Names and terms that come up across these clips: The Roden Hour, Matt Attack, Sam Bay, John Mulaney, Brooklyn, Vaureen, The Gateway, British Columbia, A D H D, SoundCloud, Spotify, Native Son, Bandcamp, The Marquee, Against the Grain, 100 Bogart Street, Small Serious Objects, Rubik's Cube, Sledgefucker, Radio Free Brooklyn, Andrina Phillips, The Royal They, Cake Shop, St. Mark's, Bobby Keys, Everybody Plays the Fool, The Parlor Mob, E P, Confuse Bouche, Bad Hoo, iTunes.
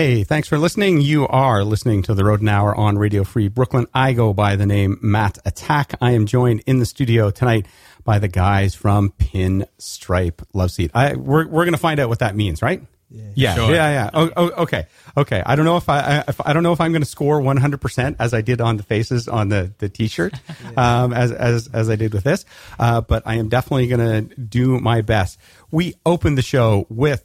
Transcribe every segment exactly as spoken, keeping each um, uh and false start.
Hey, thanks for listening. You are listening to The Roden Hour on Radio Free Brooklyn. I go by the name Matt Attack. I am joined in the studio tonight by the guys from Pinstripe Loveseat. I we're we're going to find out what that means, right? Yeah, yeah, sure. yeah, yeah. Oh, oh, okay, okay. I don't know if I, if, I don't know if I'm going to score one hundred percent as I did on the faces on the the T-shirt, yeah. um, as as as I did with this. Uh, but I am definitely going to do my best. We opened the show with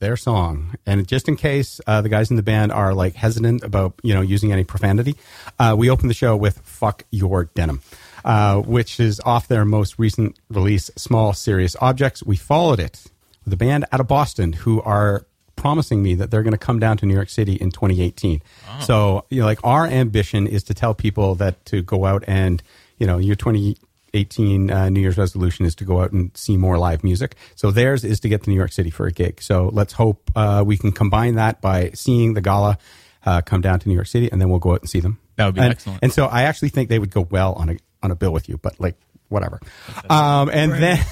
their song, and just in case uh, the guys in the band are like hesitant about you know using any profanity, uh, we opened the show with "Fuck Your Denim," uh, which is off their most recent release, "Small Serious Objects." We followed it. The band out of Boston, who are promising me that they're going to come down to New York City in twenty eighteen. Oh. So, you know, like our ambition is to tell people that to go out and, you know, your twenty eighteen uh, New Year's resolution is to go out and see more live music. So theirs is to get to New York City for a gig. So let's hope uh, we can combine that by seeing the gala uh, come down to New York City, and then we'll go out and see them. That would be and, excellent. And so I actually think they would go well on a on a bill with you, but like, whatever. Um, and then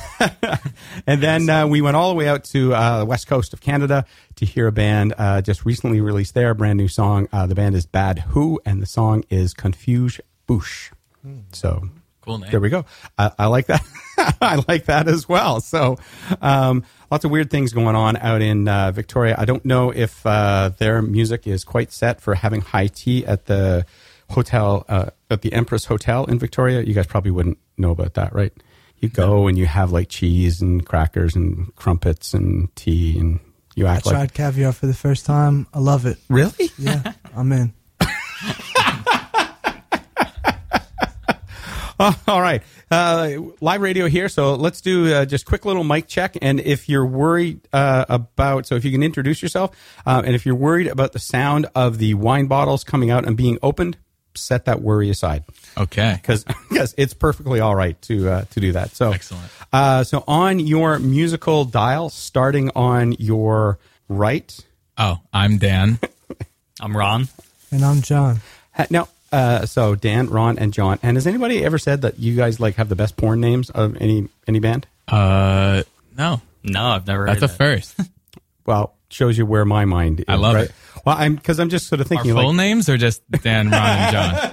and then uh, we went all the way out to uh, the west coast of Canada to hear a band uh, just recently released their brand new song. Uh, the band is Bad Hoo, and the song is Confuse Bouche. So cool name. There we go. Uh, I like that. I like that as well. So um, lots of weird things going on out in uh, Victoria. I don't know if uh, their music is quite set for having high tea at the hotel uh, at the Empress Hotel in Victoria. You guys probably wouldn't know about that, right? You go and you have like cheese and crackers and crumpets and tea, and you act like I tried like, caviar for the first time. I love it. Really? Yeah, I'm in. All right, uh, live radio here. So let's do uh, just quick little mic check. And if you're worried uh, about, so if you can introduce yourself, uh, and if you're worried about the sound of the wine bottles coming out and being opened, set that worry aside. Okay. Because yes, it's perfectly all right to uh, to do that. So excellent. Uh, so on your musical dial, starting on your right. Oh, I'm Dan. I'm Ron. And I'm John. Now, uh, so Dan, Ron, and John. And has anybody ever said that you guys like have the best porn names of any any band? Uh, no, no, I've never. That's heard a that. First. Well, shows you where my mind is. I love right? it. Well, I'm because I'm just sort of thinking. Our full like, names or just Dan, Ron, and John?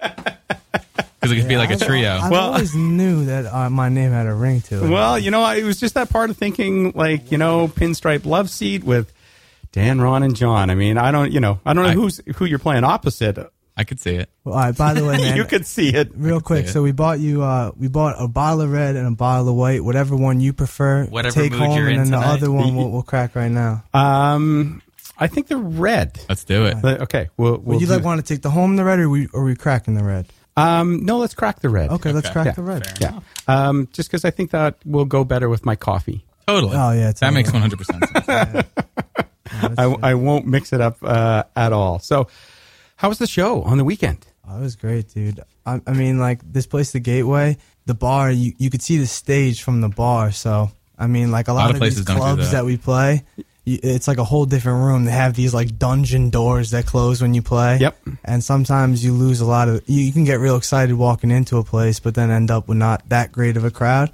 Because it could yeah, be like a trio. I, I well, always knew that uh, my name had a ring to it. Well, you know, it was just that part of thinking, like, you know, Pinstripe Loveseat with Dan, Ron, and John. I mean, I don't, you know, I don't know I, who's who you're playing opposite. I could see it. Well, all right, by the way, man, you could see it real quick. So we bought you, uh, we bought a bottle of red and a bottle of white, whatever one you prefer. Whatever take mood home, you're and in then tonight. The other one we'll, we'll crack right now. Um. I think the red. Let's do it. Okay. We'll, we'll Would you like want to take the home the red, or are we, or are we cracking the red? Um, no, let's crack the red. Okay, okay. let's crack yeah. the red. Fair yeah. enough. Um, just because I think that will go better with my coffee. Totally. Oh, yeah. That makes one hundred percent sense. yeah. Yeah, I, I won't mix it up uh, at all. So how was the show on the weekend? Oh, it was great, dude. I, I mean, like this place, The Gateway, the bar, you, you could see the stage from the bar. So, I mean, like a lot, a lot of, of places these clubs don't do that. that we play. It's like a whole different room. They have these like dungeon doors that close when you play. Yep. And sometimes you lose a lot of. You, you can get real excited walking into a place, but then end up with not that great of a crowd.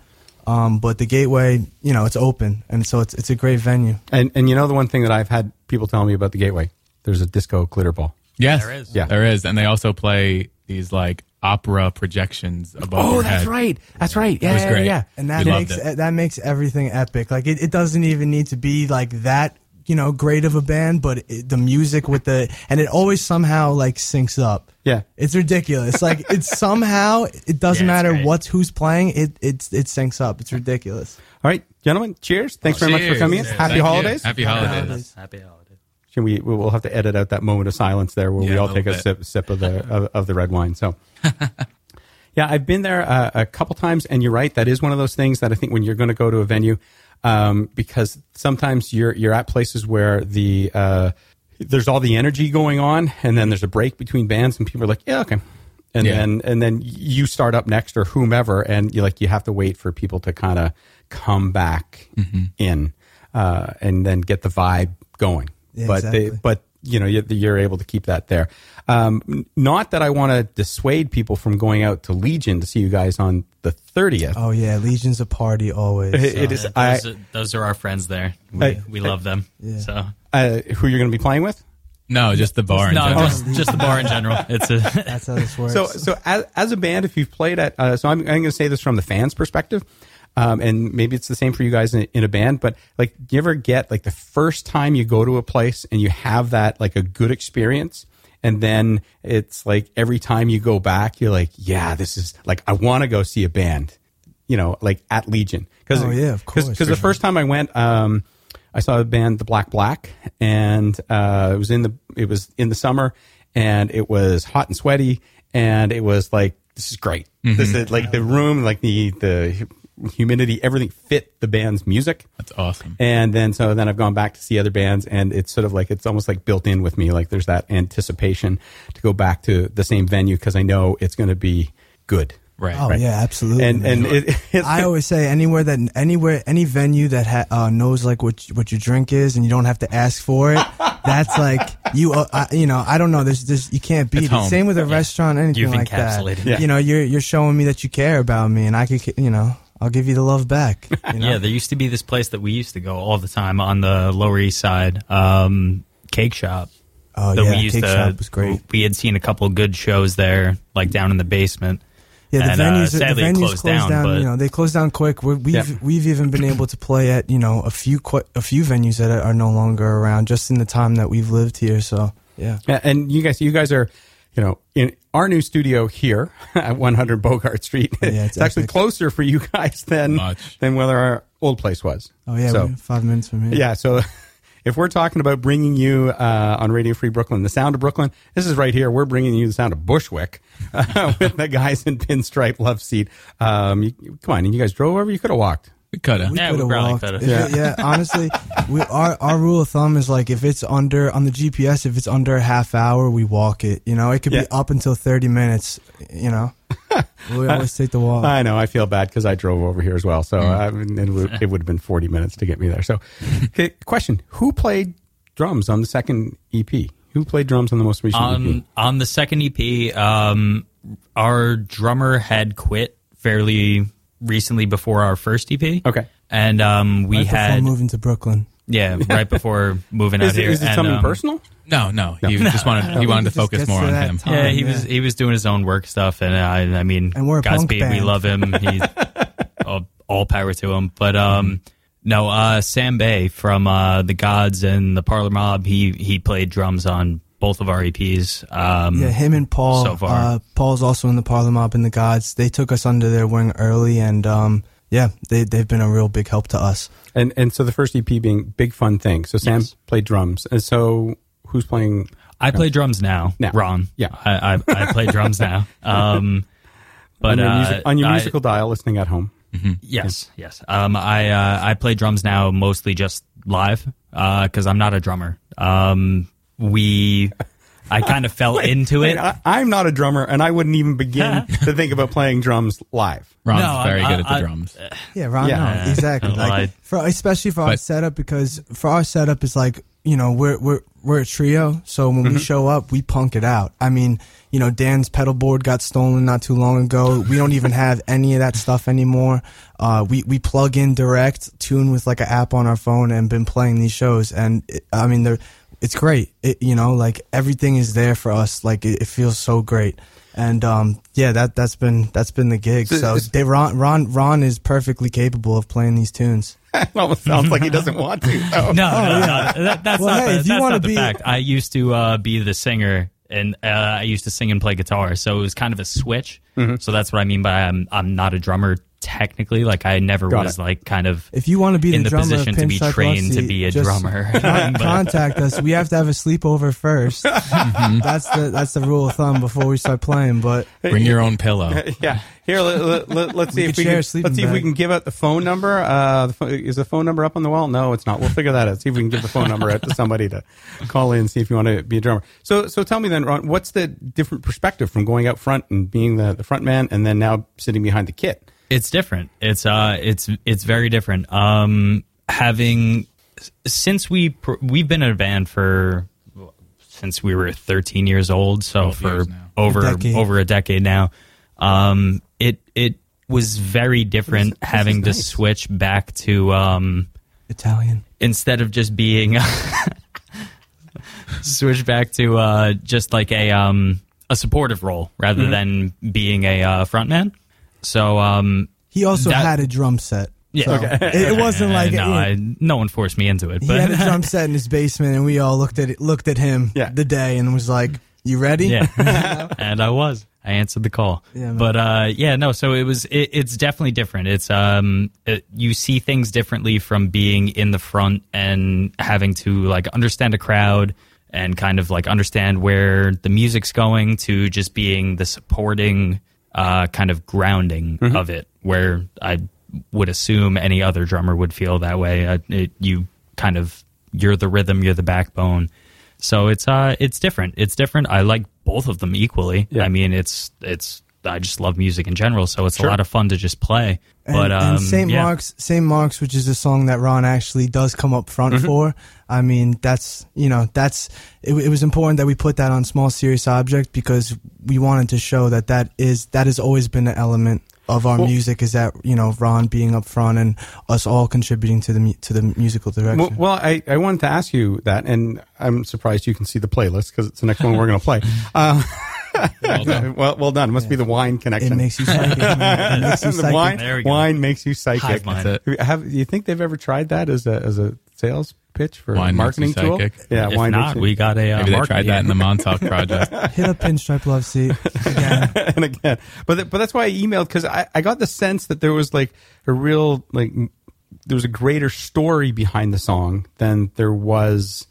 Um, but the Gateway, you know, it's open, and so it's it's a great venue. And and you know the one thing that I've had people tell me about the Gateway, there's a disco glitter ball. Yes, there is. Yeah, there is, and they also play these like opera projections above oh, your head. Oh, that's right. That's right. Yeah, it was yeah, great. yeah. And that we makes that makes everything epic. Like it, it doesn't even need to be like that, you know, great of a band, but it, the music with the and it always somehow like syncs up. Yeah. It's ridiculous. Like it's somehow it doesn't yeah, matter great. what's who's playing, it it's it syncs up. It's ridiculous. All right, gentlemen, cheers. Thanks oh, very cheers. much for coming in. Cheers. Happy Thank holidays. Happy holidays. Happy holidays. Happy holidays. Can we we'll have to edit out that moment of silence there where yeah, we all a take a bit. sip sip of the of, of the red wine. So yeah, I've been there uh, a couple times, and you're right, that is one of those things that I think when you're going to go to a venue, um, because sometimes you're you're at places where the uh, there's all the energy going on, and then there's a break between bands, and people are like, yeah, okay. And yeah. then and then you start up next or whomever, and you like you have to wait for people to kind of come back mm-hmm. in uh, and then get the vibe going. Yeah, but exactly. they, but you know, you're, you're able to keep that there. Um, not that I want to dissuade people from going out to Legion to see you guys on the thirtieth. Oh yeah, Legion's a party always. It, so. it is. I, those, are, those are our friends there. We, I, we love them. Yeah. So, uh, who you're going to be playing with? No, just the bar. It's in no, general. Just, just the bar in general. It's a that's how this works. So, so as, as a band, if you've played at, uh, so I'm, I'm going to say this from the fans' perspective, um, and maybe it's the same for you guys in, in a band. But like, do you ever get like the first time you go to a place and you have that like a good experience, and then it's like every time you go back, you're like, yeah, this is like I want to go see a band, you know, like at Legion. Cause, oh yeah, of course. Because the first time I went. Um, I saw the band The Black Black, and uh, it was in the it was in the summer, and it was hot and sweaty, and it was like this is great. Mm-hmm. This is like the room, like the the humidity, everything fit the band's music. That's awesome. And then so then I've gone back to see other bands, and it's sort of like it's almost like built in with me. Like there's that anticipation to go back to the same venue because I know it's going to be good. Right. Oh right. Yeah, absolutely. And man. and it, it's, I always say anywhere that anywhere any venue that ha, uh, knows like what what your drink is and you don't have to ask for it, that's like you uh, I, you know I don't know there's this you can't beat it's it. Home. Same with a yeah. restaurant anything You've like that. Yeah. You know you're you're showing me that you care about me and I could you know I'll give you the love back. You know? Yeah, there used to be this place that we used to go all the time on the Lower East Side, um, Cake Shop. Oh so yeah, we used Cake to, Shop was great. We had seen a couple good shows there, like down in the basement. Yeah, the and, venues, uh, sadly the venues closed, closed down. down but, you know, they closed down quick. We're, we've yeah. we've even been able to play at you know a few qu- a few venues that are no longer around just in the time that we've lived here. So yeah, yeah and you guys, you guys are, you know, in our new studio here at one hundred Bogart Street. Yeah, it's, it's actually closer for you guys than much. than where our old place was. Oh yeah, so, five minutes from here. Yeah, so. If we're talking about bringing you uh, on Radio Free Brooklyn, the sound of Brooklyn, this is right here. We're bringing you the sound of Bushwick uh, with the guys in Pinstripe Loveseat. Um, you, come on, and you guys drove over? You could have walked. We could have. Yeah, we probably could have. Yeah. yeah, honestly, we, our, our rule of thumb is like if it's under, on the G P S, if it's under a half hour, we walk it. You know, it could yeah. be up until thirty minutes, you know. We always take the walk. I know. I feel bad because I drove over here as well. So mm. I mean, it would have been forty minutes to get me there. So okay, question, who played drums on the second E P? Who played drums on the most recent um, E P? On the second E P, um, our drummer had quit fairly recently before our first E P. Okay. And um, we right had... before moving to Brooklyn. Yeah, right before moving out is it, here. Is it and, something um, personal? No, no. no. He no. just wanted no, he wanted to focus more on him. Time, yeah, he yeah. was he was doing his own work stuff, and I I mean, and we're a Godspeed, punk band. We love him. He's all, all power to him. But um, no, uh, Sam Bay from uh, The Gods and The Parlor Mob, he he played drums on both of our E Ps. Um, yeah, him and Paul. So far, uh, Paul's also in The Parlor Mob and The Gods. They took us under their wing early, and um. Yeah, they, they've been a real big help to us. And and so the first E P being Big Fun Thing. So Sam yes. played drums. And so who's playing? I play drums now, now. Ron. Yeah. I, I, I play drums now. Um, but on your, music, uh, on your musical I, dial, listening at home. Mm-hmm. Yes, yeah. yes. Um, I uh, I play drums now mostly just live because uh, I'm not a drummer. Um, we... I kind of fell like, into it. Like, I, I'm not a drummer, and I wouldn't even begin to think about playing drums live. Ron's no, very I, good I, at the I, drums. I, yeah, Ron, yeah. No, exactly. Like, for, especially for but, our setup, because for our setup, it's like, you know, we're we're we're a trio, so when mm-hmm. we show up, we punk it out. I mean, you know, Dan's pedal board got stolen not too long ago. We don't even have any of that stuff anymore. Uh, we, we plug in direct, tune with like an app on our phone, and been playing these shows. And, it, I mean, they're... It's great, it, you know, like everything is there for us. Like it, it feels so great, and um, yeah, that that's been that's been the gig. So they, Ron Ron Ron is perfecally capable of playing these tunes. It almost sounds like he doesn't want to. So. no, no, oh, yeah. no, that, that's well, not, hey, the, that's not the be... fact. I used to uh, be the singer, and uh, I used to sing and play guitar, so it was kind of a switch. Mm-hmm. So that's what I mean by I'm I'm not a drummer. Technically, like I never Got was it. like kind of if you want to be in the, the position to be trained to be a drummer. Con- contact us. We have to have a sleepover first. Mm-hmm. That's the that's the rule of thumb before we start playing. But bring your own pillow. Yeah. Here, let, let, let's see we if we can, let's see bag. if we can give out the phone number. Uh, the phone, is the phone number up on the wall? No, it's not. We'll figure that out. See if we can give the phone number out to somebody to call in. See if you want to be a drummer. So, so tell me then, Ron, what's the different perspective from going out front and being the, the front man, and then now sitting behind the kit? It's different. It's uh, it's it's very different. Um, having since we pr- we've been in a band for since we were thirteen years old, so for over a over a decade now. Um, it it was very different this, this having nice. to switch back to um, Italian instead of just being. switch back to uh, just like a um, a supportive role rather mm-hmm. than being a uh, frontman. So um, he also that, had a drum set. Yeah, so okay. it, it wasn't like no, it, I, no one forced me into it. But. He had a drum set in his basement, and we all looked at it, looked at him yeah. the day and was like, "You ready?" Yeah, and I was. I answered the call. Yeah, but uh, yeah, no. So it was. It, it's definitely different. It's um, it, you see things differently from being in the front and having to like understand a crowd and kind of like understand where the music's going to just being the supporting uh, kind of grounding mm-hmm. of it, where I would assume any other drummer would feel that way. Uh, it, you kind of, you're the rhythm, you're the backbone. So it's uh, it's different. It's different. I like both of them equally. Yeah. I mean, it's it's. I just love music in general, so it's sure. a lot of fun to just play. And, but um, and Saint yeah. Mark's, Saint Mark's, which is a song that Ron actually does come up front mm-hmm. for. I mean, that's you know, that's it, it was important that we put that on Small Serious Object because we wanted to show that that is that has always been an element of our well, music is that, you know, Ron being up front and us all contributing to the to the musical direction. Well, well I, I wanted to ask you that, and I'm surprised you can see the playlist because it's the next one we're going to play. Um, well done. well, well done. It must yeah. be the wine connection. It makes you psychic. It makes you psychic. Wine, wine makes you psychic. Have you think they've ever tried that as a as a sales pitch for wine a marketing tool? Yeah, if wine not, we got a uh, maybe they tried that in the Montauk project. Hit up Pinstripe Loveseat again and again. But th- but that's why I emailed because I, I got the sense that there was like a real like there was a greater story behind the song than there was,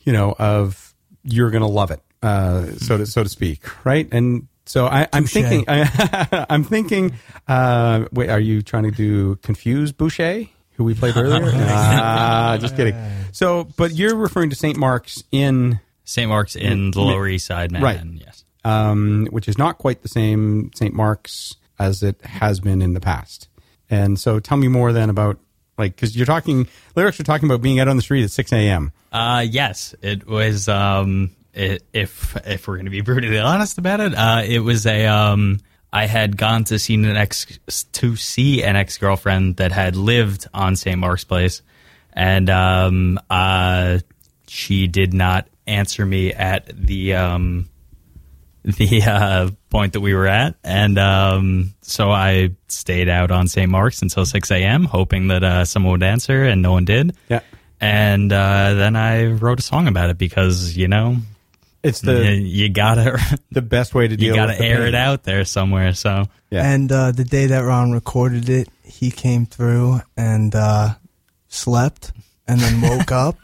you know, of you're gonna love it, uh, so to so to speak, right? And so I, I'm Touché. thinking I, I'm thinking. Uh, wait, are you trying to do Confuse Bouche? Who we played earlier? Ah, just kidding. So, but you're referring to Saint Mark's in... Saint Mark's in the Lower East Side, Manhattan, right. yes. Um, which is not quite the same Saint Mark's as it has been in the past. And so tell me more then about, like, because you're talking, lyrics are talking about being out on the street at six a.m. Uh, yes, it was, um, it, if if we're going to be brutally honest about it, uh, it was a... Um, I had gone to see an ex to see an ex girlfriend that had lived on Saint Mark's Place, and um, uh, she did not answer me at the um, the uh, point that we were at, and um, so I stayed out on Saint Mark's until six a.m. hoping that uh, someone would answer, and no one did. Yeah, and uh, then I wrote a song about it because you know. It's the you, you gotta the best way to deal. You gotta with air pain. It out there somewhere. So yeah. And uh, the day that Ron recorded it, he came through and uh, slept, and then woke up,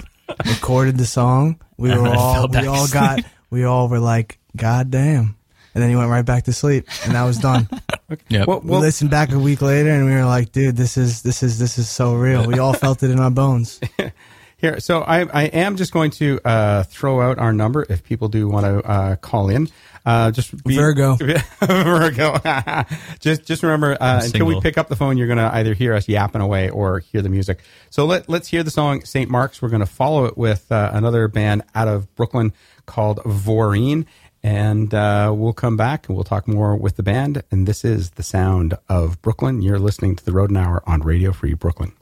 recorded the song. We were all we all got we all were like, God damn! And then he went right back to sleep, and that was done. Okay. Yep. Well, well, we listened back a week later, and we were like, dude, this is this is this is so real. We all felt it in our bones. Here, so I, I am just going to uh, throw out our number if people do want to uh, call in. Uh, just be, Virgo, Virgo. just just remember uh, until we pick up the phone, you're going to either hear us yapping away or hear the music. So let let's hear the song Saint Mark's. We're going to follow it with uh, another band out of Brooklyn called Vaureen, and uh, we'll come back and we'll talk more with the band. And this is the sound of Brooklyn. You're listening to the Roden Hour on Radio Free Brooklyn.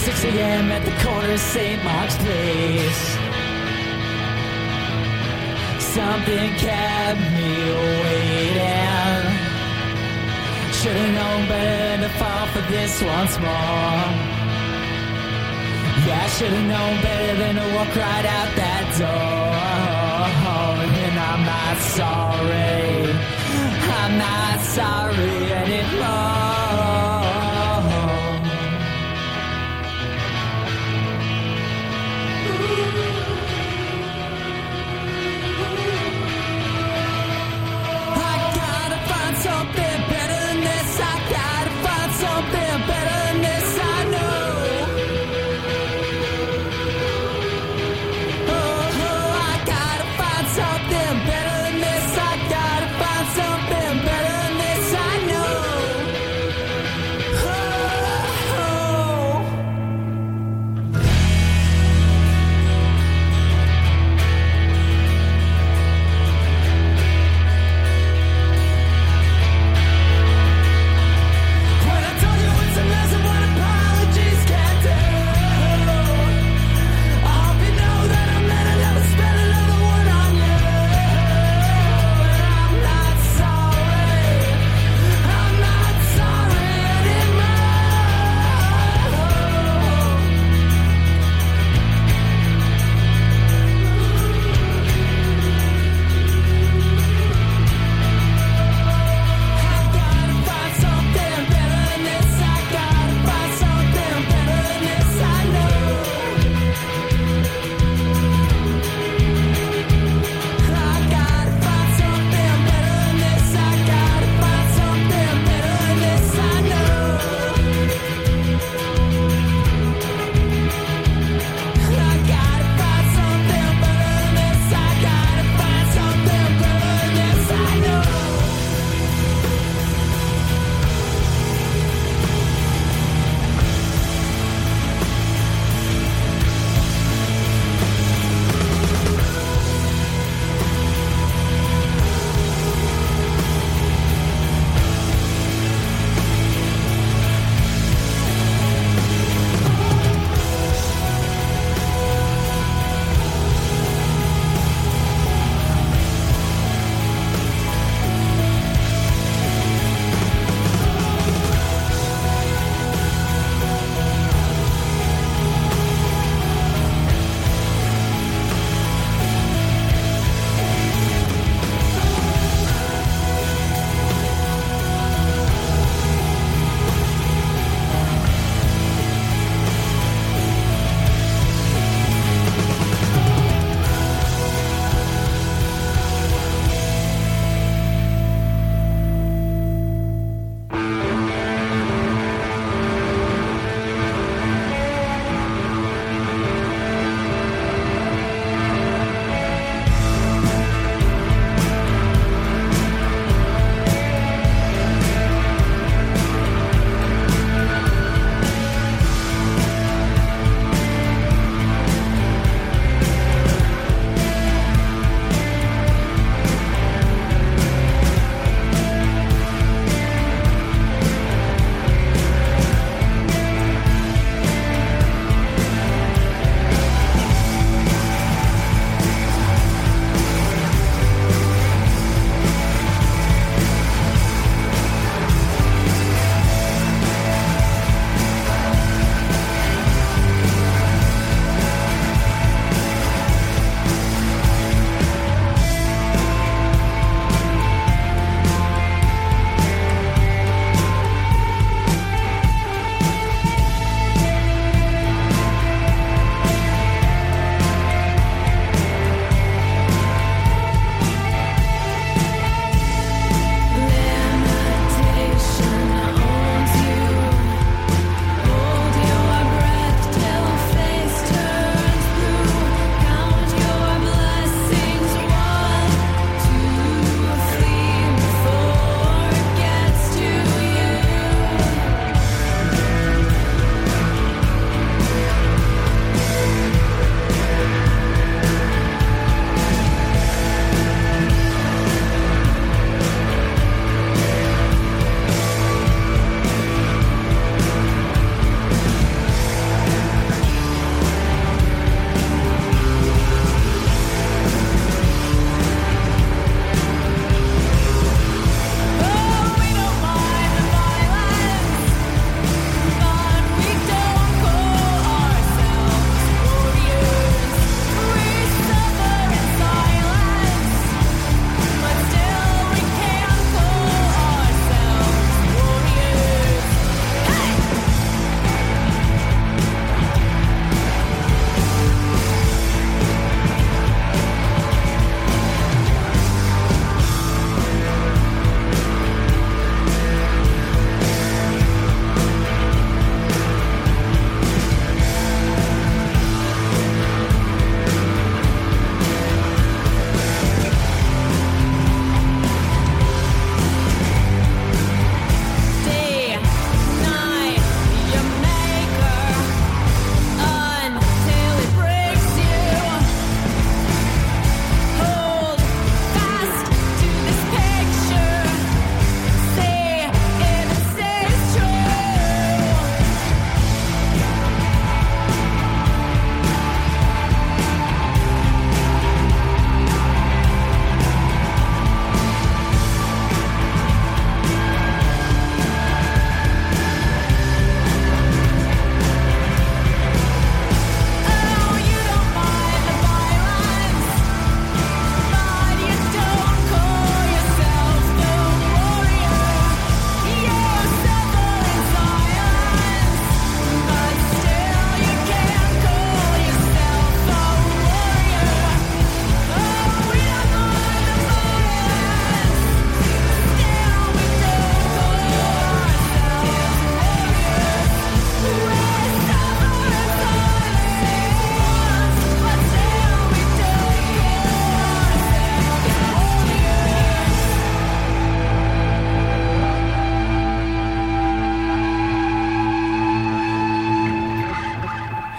six a.m. at the corner of Saint Mark's Place. Something kept me waiting. Should've known better to fall for this once more. Yeah, I should've known better than to walk right out that door. And I'm not sorry. I'm not sorry anymore. Something better than this, I gotta find something better than this, I know. Oh, oh, I gotta find something better than this, I gotta find something better than this, I know.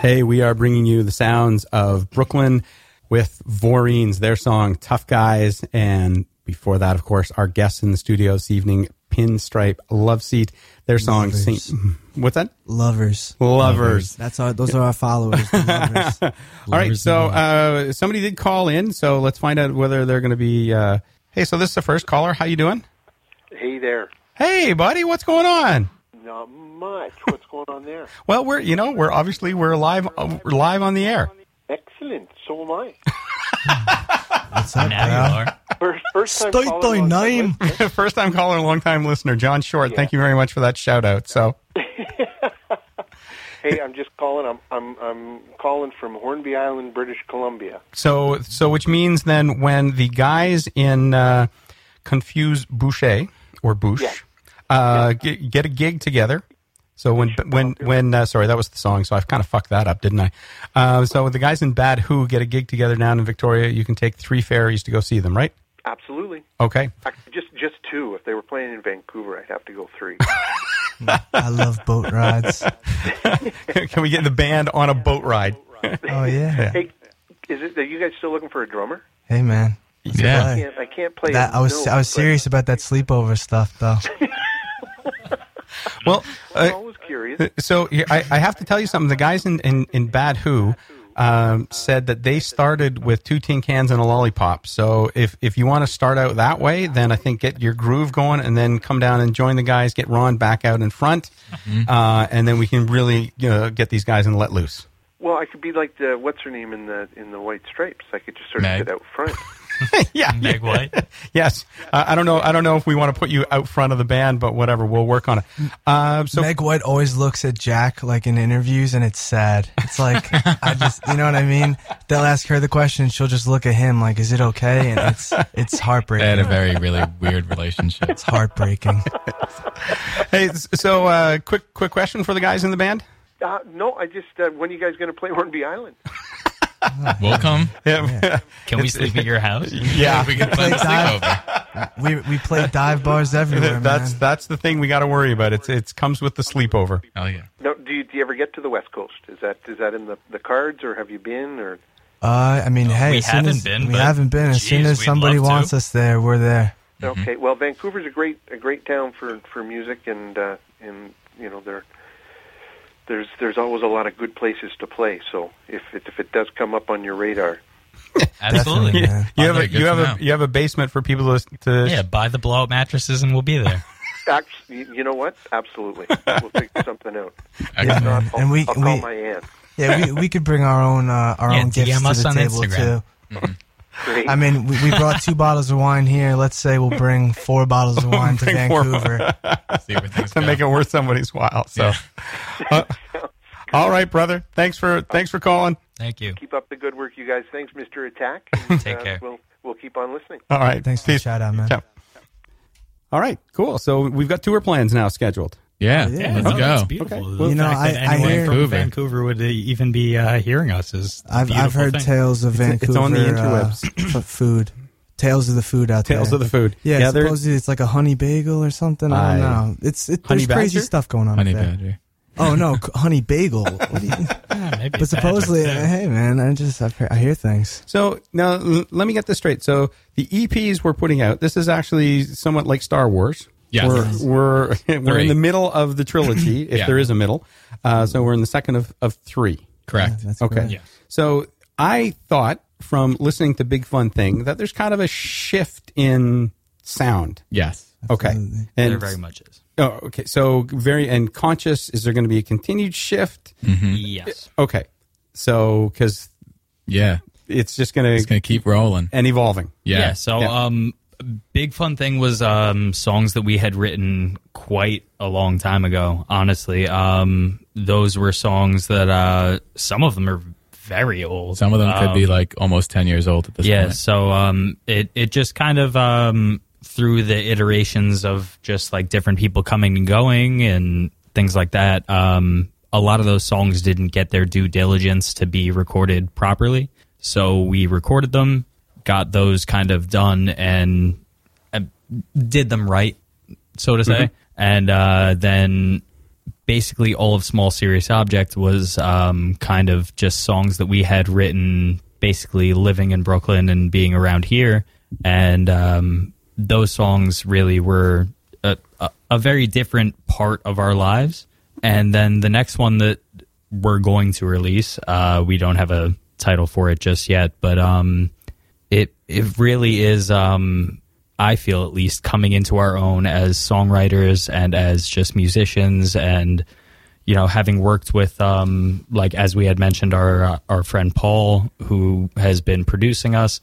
Hey, we are bringing you the sounds of Brooklyn with Vaureen's, their song, Tough Guys. And before that, of course, our guests in the studio this evening, Pinstripe Loveseat, their song, Lovers. Saint, what's that? Lovers. Lovers. Lovers. That's our, those are our followers. The lovers. All lovers right. So uh, somebody did call in. So let's find out whether they're going to be, uh, hey, so this is the first caller. How you doing? Hey there. Hey, buddy. What's going on? Not much. What's going on there? Well, we're, you know, we're obviously, we're live, we're live on the air. Excellent. So am I. What's up, now first, first, time caller, name. Time first time caller, long time listener, John Short. Yeah. Thank you very much for that shout out. So, hey, I'm just calling. I'm I'm I'm calling from Hornby Island, British Columbia. So, so which means then when the guys in uh, Confuse Bouche or Bouche. Yeah. Uh, get, get a gig together. So when when when uh, sorry, that was the song. So I've kind of fucked that up, didn't I? Uh, so the guys in Bad Hoo get a gig together down in Victoria. You can take three ferries to go see them, right? Absolutely. Okay. Just just two. If they were playing in Vancouver, I'd have to go three. I love boat rides. Can we get the band on a boat ride? Oh yeah. Hey, is it? Are you guys still looking for a drummer? Hey man. Let's yeah. I can't, I can't play. That, I was no, I was serious about that sleepover stuff though. Well, uh, so I, I have to tell you something. The guys in, in, in Bad Hoo um, said that they started with two tin cans and a lollipop. So if, if you want to start out that way, then I think get your groove going and then come down and join the guys, get Ron back out in front, mm-hmm. uh, and then we can really you know, get these guys and let loose. Well, I could be like the what's her name in the in the White Stripes. I could just sort of Meg. Get out front. Yeah, Meg White. Yes, uh, I don't know. I don't know if we want to put you out front of the band, but whatever, we'll work on it. Uh, so Meg White always looks at Jack like in interviews, and it's sad. It's like I just, you know what I mean. They'll ask her the question, she'll just look at him like, "Is it okay?" And it's it's heartbreaking. They had a very really weird relationship. It's heartbreaking. Hey, so uh, quick quick question for the guys in the band. Uh, no, I just uh, when are you guys going to play Hornby Island? We'll come. Yeah. Can we it's, sleep at your house? Yeah, we can play sleepover. We we play dive bars everywhere. That's man. That's the thing we got to worry about. It's it comes with the sleepover. Oh yeah. No, do you do you ever get to the West Coast? Is that is that in the, the cards or have you been or? Uh, I mean, no, hey, we haven't as, been. We haven't been. As geez, soon as somebody wants to. us there, we're there. Mm-hmm. Okay. Well, Vancouver's a great a great town for, for music and uh, and you know they're. There's there's always a lot of good places to play, so if it, if it does come up on your radar, absolutely. Yeah. You have a, you have a, you have a basement for people to, to yeah buy the blowout mattresses and we'll be there. Actually, you know what? Absolutely, we'll figure something out. Yeah, not, I'll, and we, I'll call we, my aunt. Yeah, we we could bring our own uh, our yeah, own gifts D M us to the on table Instagram. Too. Mm-hmm. Great. I mean, we, we brought two bottles of wine here. Let's say we'll bring four bottles of wine we'll to Vancouver See where things to go. Make it worth somebody's while. So, yeah. uh, all right, brother. Thanks for thanks for calling. Thank you. Keep up the good work, you guys. Thanks, Mister Attack. And, Take uh, care. We'll we'll keep on listening. All right, thanks for the shout out, man. Ciao. All right, cool. So we've got tour plans now scheduled. Yeah, yeah, let's oh, go. It's beautiful. Okay. Well, you know, I, I hear from Vancouver would even be uh, hearing us. Is I've I've heard thing. tales of Vancouver. It's, it's on the interwebs. Uh, food, tales of the food out there. Tales of the food. Yeah, yeah supposedly it's like a honey bagel or something. I, I don't know. It's it, there's badger? crazy stuff going on. Honey there. badger. Oh no, honey bagel. What do you, yeah, maybe but supposedly, uh, hey man, I just I've heard, I hear things. So now l- let me get this straight. So the E Ps we're putting out. This is actually somewhat like Star Wars. Yes. We're we're, we're in the middle of the trilogy, if yeah. there is a middle. Uh, so we're in the second of, of three. Correct. Yeah, that's okay. Correct. Yeah. So I thought from listening to Big Fun Thing that there's kind of a shift in sound. Yes. Absolutely. Okay. And there very much is. Oh, okay. So very and conscious. Is there going to be a continued shift? Mm-hmm. Yes. Okay. So because yeah, it's just going to it's going to keep rolling and evolving. Yeah. yeah so yeah. um. Big Fun Thing was um, songs that we had written quite a long time ago, honestly. Um, those were songs that uh, some of them are very old. Some of them um, could be like almost ten years old at this yeah, point. Yeah, so um, it, it just kind of, um, through the iterations of just like different people coming and going and things like that, um, a lot of those songs didn't get their due diligence to be recorded properly. So we recorded them. Got those kind of done and uh, did them right, so to say. Mm-hmm. And uh, then basically all of Small Serious Objects was um, kind of just songs that we had written basically living in Brooklyn and being around here. And um, those songs really were a, a, a very different part of our lives. And then the next one that we're going to release, uh, we don't have a title for it just yet, but um, it it really is, um, I feel at least, coming into our own as songwriters and as just musicians, and, you know, having worked with, um, like, as we had mentioned, our our friend Paul, who has been producing us.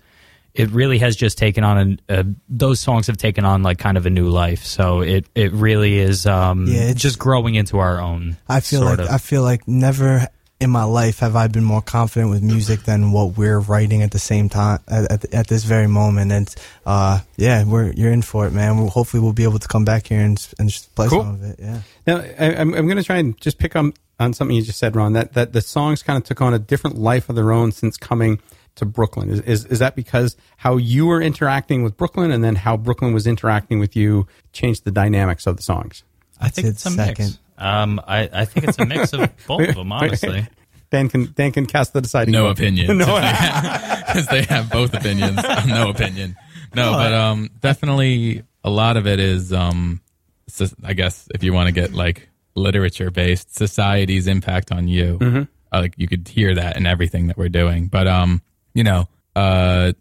It really has just taken on a, a, those songs have taken on like kind of a new life. So it, it really is um, yeah, it's, just growing into our own. I feel like of. I feel like never in my life have I been more confident with music than what we're writing at the same time at, at, at this very moment. And uh, yeah, we're you're in for it, man. We'll, hopefully, we'll be able to come back here and and just play cool. some of it. Yeah. Now I, I'm I'm going to try and just pick on on something you just said, Ron. That that the songs kind of took on a different life of their own since coming to Brooklyn. Is, is is that because how you were interacting with Brooklyn and then how Brooklyn was interacting with you changed the dynamics of the songs? I think it's a second. mix. Um, I, I think it's a mix of both of them, honestly. Dan can Dan can cast the deciding no vote. Opinion. No opinion. Because they have both opinions. No opinion. No, but um, definitely a lot of it is, um, I guess, if you want to get like literature-based, society's impact on you. Mm-hmm. Uh, like you could hear that in everything that we're doing. But um. You know, uh,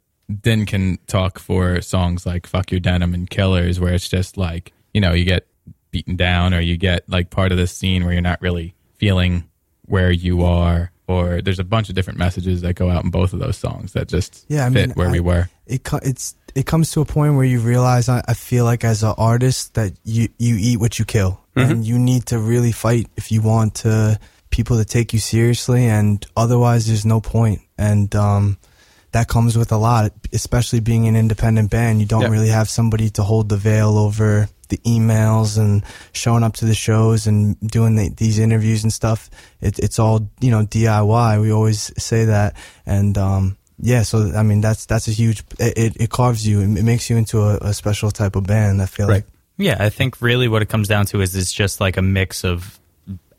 Den can talk for songs like Fuck Your Denim and Killers, where it's just like, you know, you get beaten down or you get like part of the scene where you're not really feeling where you are. Or there's a bunch of different messages that go out in both of those songs that just yeah, I fit mean, where I, we were. It it's it comes to a point where you realize, I, I feel like as an artist, that you, you eat what you kill. Mm-hmm. And you need to really fight if you want to people to take you seriously, and otherwise there's no point. And um, that comes with a lot, especially being an independent band. You don't yep. really have somebody to hold the veil over the emails and showing up to the shows and doing the, these interviews and stuff. It, it's all, you know, D I Y. We always say that. And um, yeah, so, I mean, that's that's a huge, it, it carves you. It makes you into a, a special type of band, I feel right. like. Yeah, I think really what it comes down to is it's just like a mix of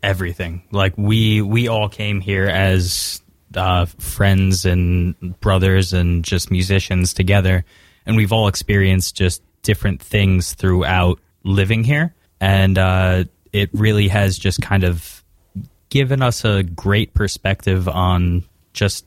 everything. Like we, we all came here as Uh, friends and brothers and just musicians together, and we've all experienced just different things throughout living here, and uh, it really has just kind of given us a great perspective on just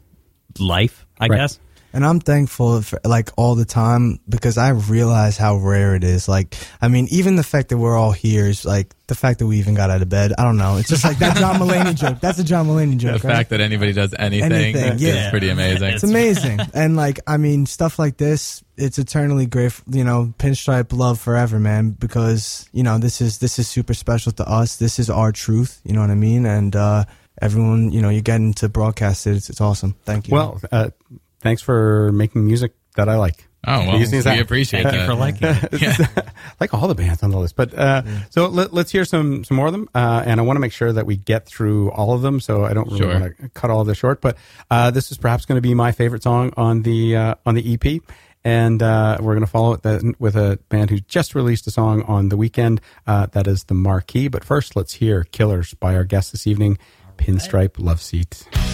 life, I right. guess. And I'm thankful for, like, all the time, because I realize how rare it is. Like, I mean, even the fact that we're all here is like the fact that we even got out of bed. I don't know. It's just like that John Mulaney joke. That's a John Mulaney joke. The right? fact that anybody does anything, anything is yeah. pretty amazing. It's amazing. And like, I mean, stuff like this, it's eternally grateful. You know, Pinstripe love forever, man. Because, you know, this is this is super special to us. This is our truth. You know what I mean? And uh, everyone, you know, you're getting to broadcast it. It's, it's awesome. Thank you. Well. Uh, Thanks for making music that I like. Oh, well, we I, appreciate thank that. Thank you for liking it. Yeah. Like all the bands on the list. But uh, yeah. So let, let's hear some, some more of them. Uh, and I want to make sure that we get through all of them, so I don't really sure. want to cut all of this short. But uh, this is perhaps going to be my favorite song on the uh, on the E P. And uh, we're going to follow it that, with a band who just released a song on the weekend. Uh, that is The Marquee. But first, let's hear Killers by our guest this evening, right. Pinstripe Loveseat. We're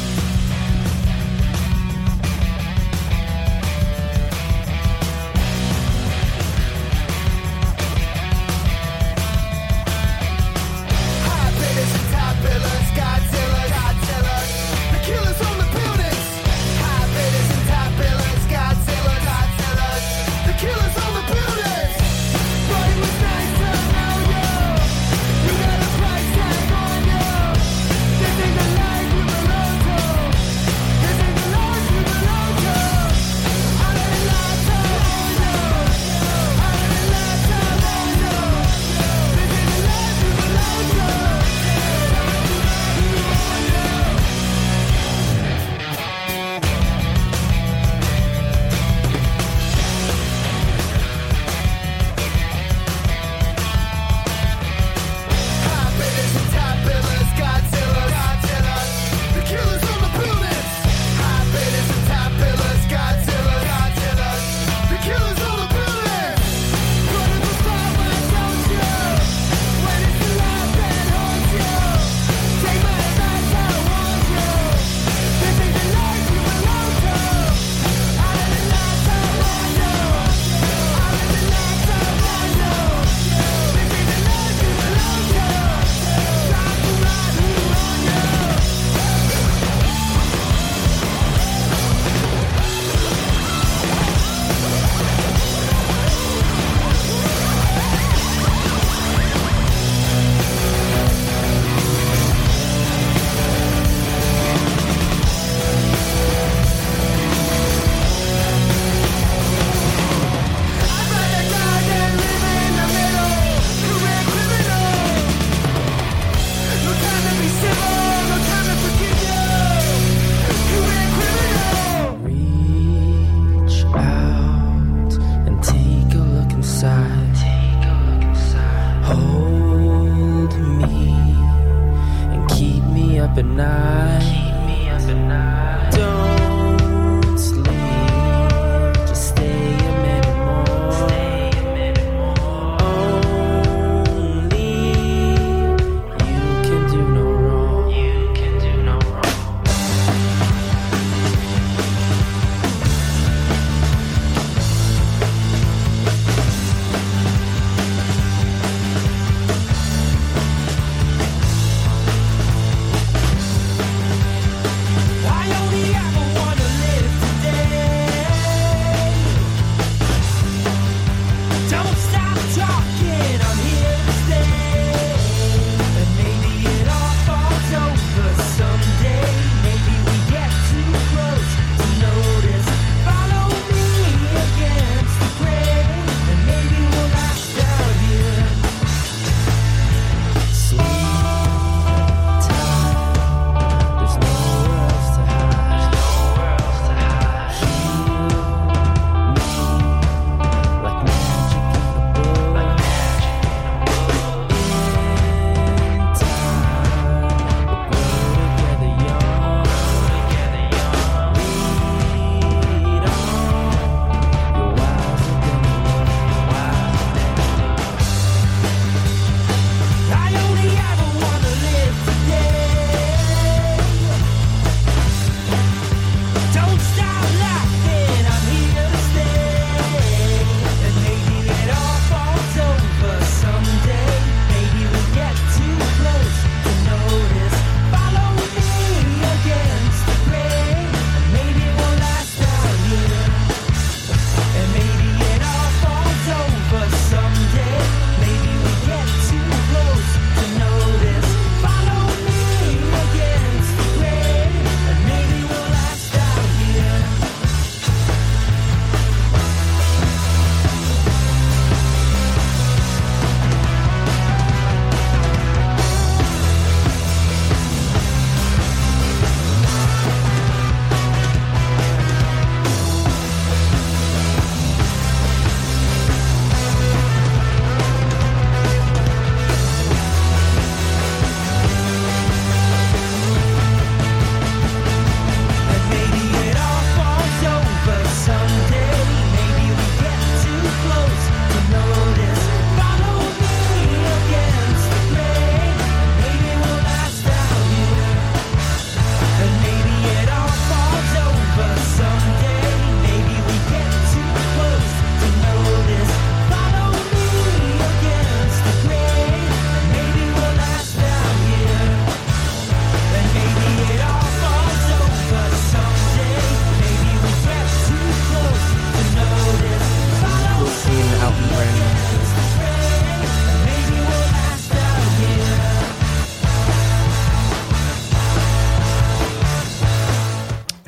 up at night. Keep me up at night. Don't sleep. Just stay a minute more. Stay a minute more. Only you can do no wrong. You can do no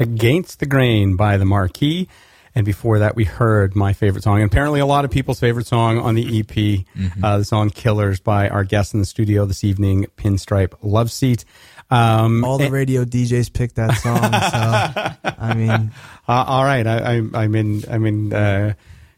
Against the Grain by The Marquee. And before that, we heard my favorite song, and apparently a lot of people's favorite song on the E P, mm-hmm. uh, the song Killers by our guest in the studio this evening, Pinstripe Loveseat. Um, All the and- radio D Js picked that song, so, I mean. Uh, all right, I, I, I'm in, I'm in uh,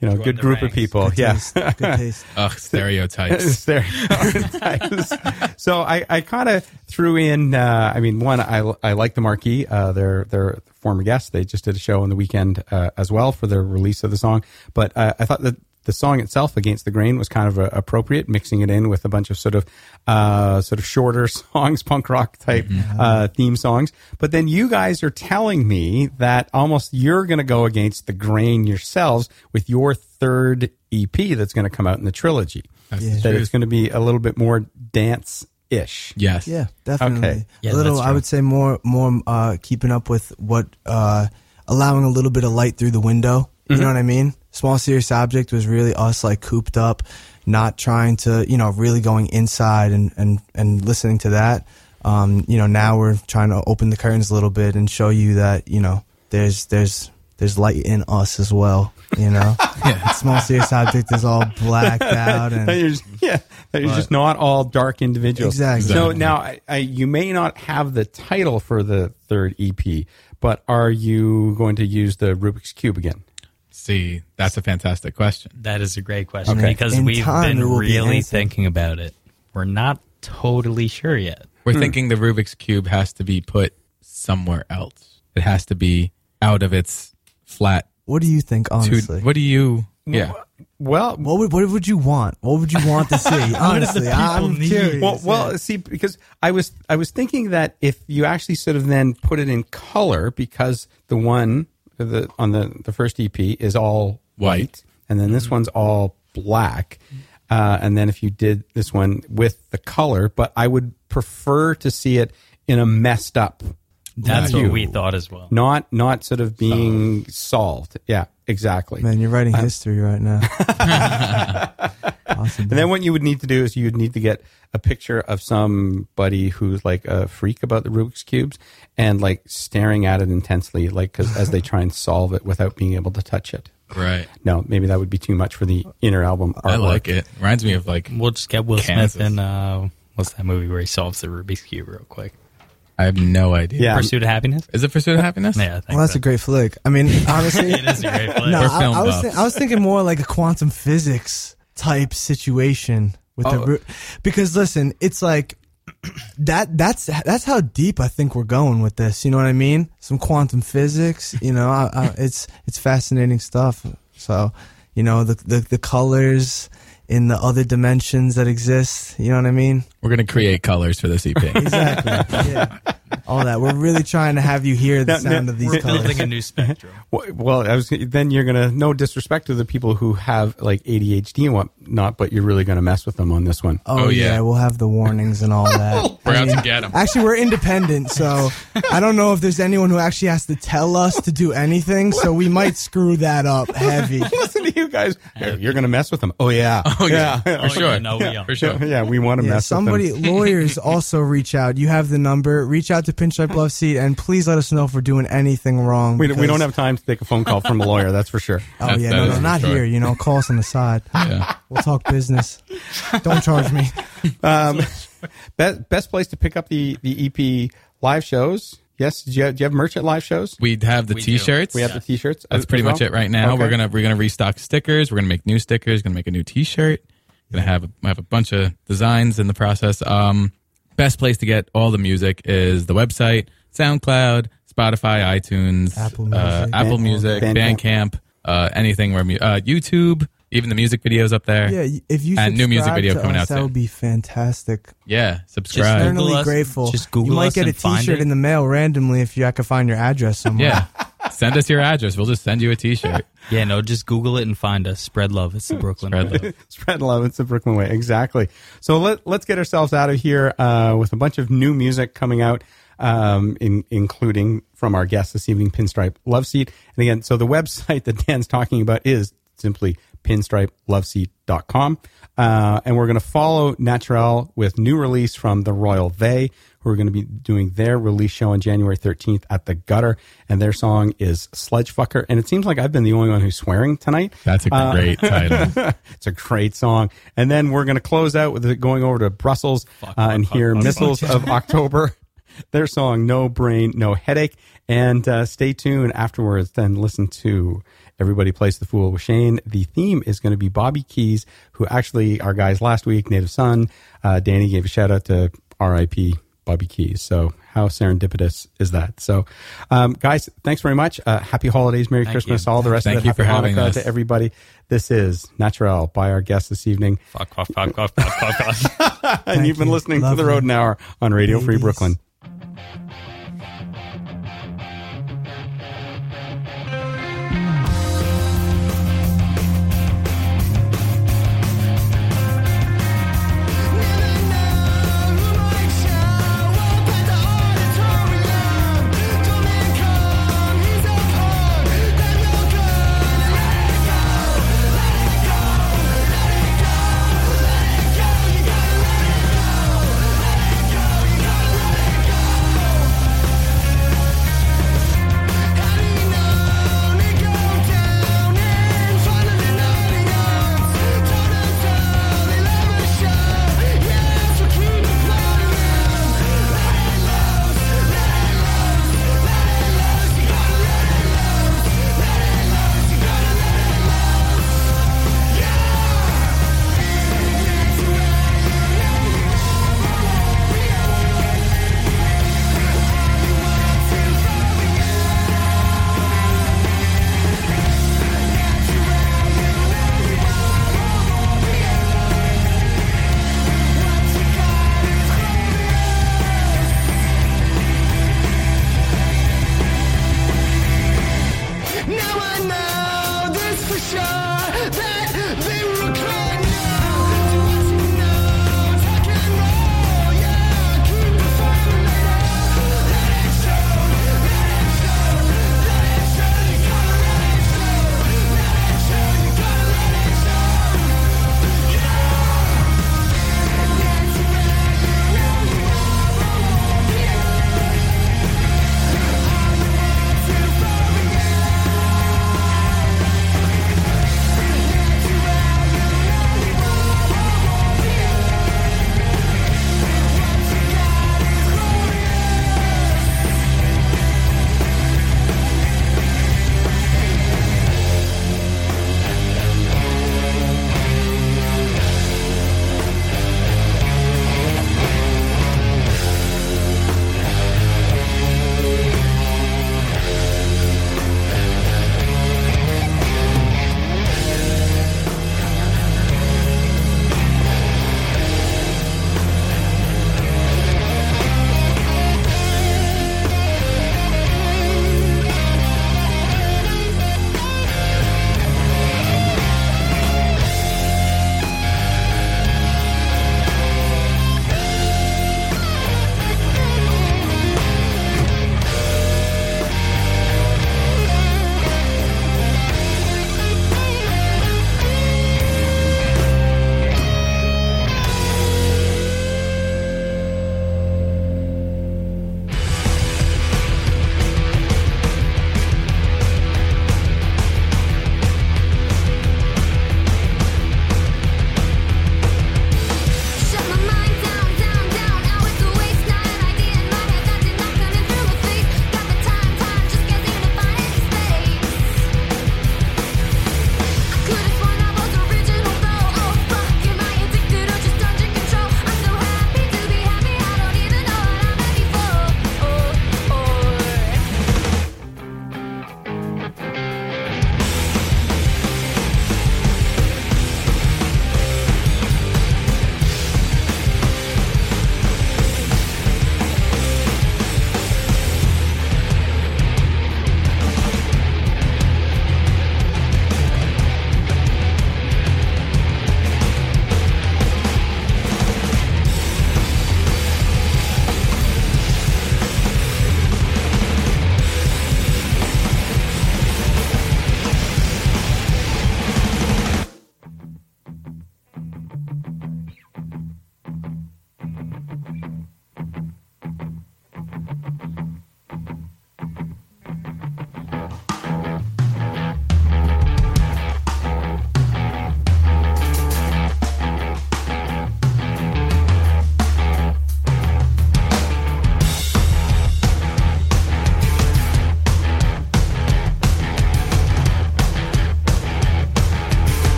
you know, good group ranks. Of people. Good yeah. taste, good taste. Ugh, stereotypes. Stereotypes. So I, I kind of threw in, uh, I mean, one, I, I like The Marquee. Uh, they're, they're former guests. They just did a show on the weekend uh, as well for their release of the song. But uh, I thought that the song itself, Against the Grain, was kind of uh, appropriate, mixing it in with a bunch of sort of uh, sort of shorter songs, punk rock type mm-hmm. uh, theme songs. But then you guys are telling me that almost you're going to go against the grain yourselves with your third E P that's going to come out in the trilogy. That's yeah. the that it's going to be a little bit more dance-ish. Yes. Yeah, definitely. Okay. Yeah, a little, I would say more more uh, keeping up with what, uh, allowing a little bit of light through the window. You mm-hmm. know what I mean? Small Serious Object was really us, like, cooped up, not trying to, you know, really going inside and, and, and listening to that. Um, you know, now we're trying to open the curtains a little bit and show you that, you know, there's there's there's light in us as well, you know? yeah. Small Serious Object is all blacked out. And that you're just, yeah, that you're just not all dark individuals. Exactly. So now I, I, you may not have the title for the third E P, but are you going to use the Rubik's Cube again? See, that's a fantastic question. That is a great question okay. because In we've time, been really be thinking about it. We're not totally sure yet. We're hmm. thinking the Rubik's Cube has to be put somewhere else. It has to be out of its flat. What do you think, honestly? To, what do you... Yeah. Well, what would what would you want? What would you want to see? Honestly, I'm need? curious. Well, well yeah. see, because I was I was thinking that if you actually sort of then put it in color, because the one the on the, the first E P is all white, white and then this mm-hmm. one's all black, uh, and then if you did this one with the color, but I would prefer to see it in a messed up. That's what we thought as well. Not not sort of being solved. Yeah, exactly. Man, you're writing history um, right now. Awesome. And then what you would need to do is you'd need to get a picture of somebody who's like a freak about the Rubik's Cubes and like staring at it intensely, like because as they try and solve it without being able to touch it. Right. No, maybe that would be too much for the inner album artwork. I like it. Reminds me of like we'll just get Will Kansas. Smith in uh, what's that movie where he solves the Rubik's Cube real quick. I have no idea. Yeah. Pursuit of Happyness? Is it Pursuit of Happyness? Yeah, I think well, that's so. a great flick. I mean, honestly. It is a great flick. No, I, I, was th- I was thinking more like a quantum physics type situation with oh. the because listen, it's like that. That's that's how deep I think we're going with this. You know what I mean? Some quantum physics. You know, I, I, it's it's fascinating stuff. So, you know, the the, the colors. In the other dimensions that exist, you know what I mean? We're going to create colors for this E P. Exactly. Yeah. All that. We're really trying to have you hear the no, sound no, of these we're colors. We're building a new spectrum. Well, I was, then you're going to, no disrespect to the people who have like A D H D and whatnot, but you're really going to mess with them on this one. Oh, oh yeah. yeah. We'll have the warnings and all that. We're I out mean, to get them. Actually, we're independent, so I don't know if there's anyone who actually has to tell us to do anything, so we might screw that up heavy. Listen to you guys. Hey, you're going to mess with them. Oh, yeah. Oh, yeah. yeah. For, oh, sure. Yeah. No, we yeah. for sure. Yeah, we want to yeah, mess somebody, with them. Somebody, lawyers also reach out. You have the number. Reach out to Pinstripe Loveseat, and please let us know if we're doing anything wrong. We, we don't have time to take a phone call from a lawyer, that's for sure. Oh, that's, yeah, no, no, not sure. here. You know, call us on the side. Yeah. We'll talk business. Don't charge me. Um, best, best place to pick up the, the E P live shows. Yes, do you, have, do you have merch at live shows? We have the we t-shirts. Do. We have yeah. the t-shirts. That's pretty well? much it right now. Okay. We're gonna we're gonna restock stickers. We're gonna make new stickers. Gonna make a new t-shirt. Gonna have a, have a bunch of designs in the process. Um, best place to get all the music is the website, SoundCloud, Spotify, iTunes, Apple Music, uh, Apple Music Bandcamp, Bandcamp uh, anything where mu- uh, YouTube. Even the music videos up there. Yeah, if you and new music video coming us, out soon. That would be fantastic. Yeah, subscribe. Just Google us, grateful. Just Google you might us get a T-shirt in the mail randomly if you I could find your address somewhere. Yeah, send us your address. We'll just send you a T-shirt. Yeah, no, just Google it and find us. Spread love. It's the Brooklyn Spread way. Love. Spread love. It's the Brooklyn way. Exactly. So let let's get ourselves out of here uh, with a bunch of new music coming out, um, in, including from our guest this evening, Pinstripe Loveseat. And again, so the website that Dan's talking about is simply pinstripe loveseat dot com. Uh, and we're going to follow Naturel with new release from The Royal They, who are going to be doing their release show on January thirteenth at The Gutter. And their song is Sledgefucker. And it seems like I've been the only one who's swearing tonight. That's a great uh, title. It's a great song. And then we're going to close out with it going over to Brussels fuck, uh, and fuck, hear fuck, Missiles fuck. of October. Their song, No Brain, No Headache. And uh, stay tuned afterwards. Then listen to Everybody Plays the Fool with Shane. The theme is going to be Bobby Keys, who actually, our guys last week, Native Son, uh, Danny gave a shout out to R I P Bobby Keys. So how serendipitous is that? So um, guys, thanks very much. Uh, happy holidays, Merry Thank Christmas, you. all the rest Thank of it. Happy Hanukkah to everybody. This is Naturel by our guest this evening. Fuck, fuck, fuck, fuck, fuck, fuck, fuck. And Thank you've been you. listening Love to The Roden Hour on Radio Babies. Free Brooklyn.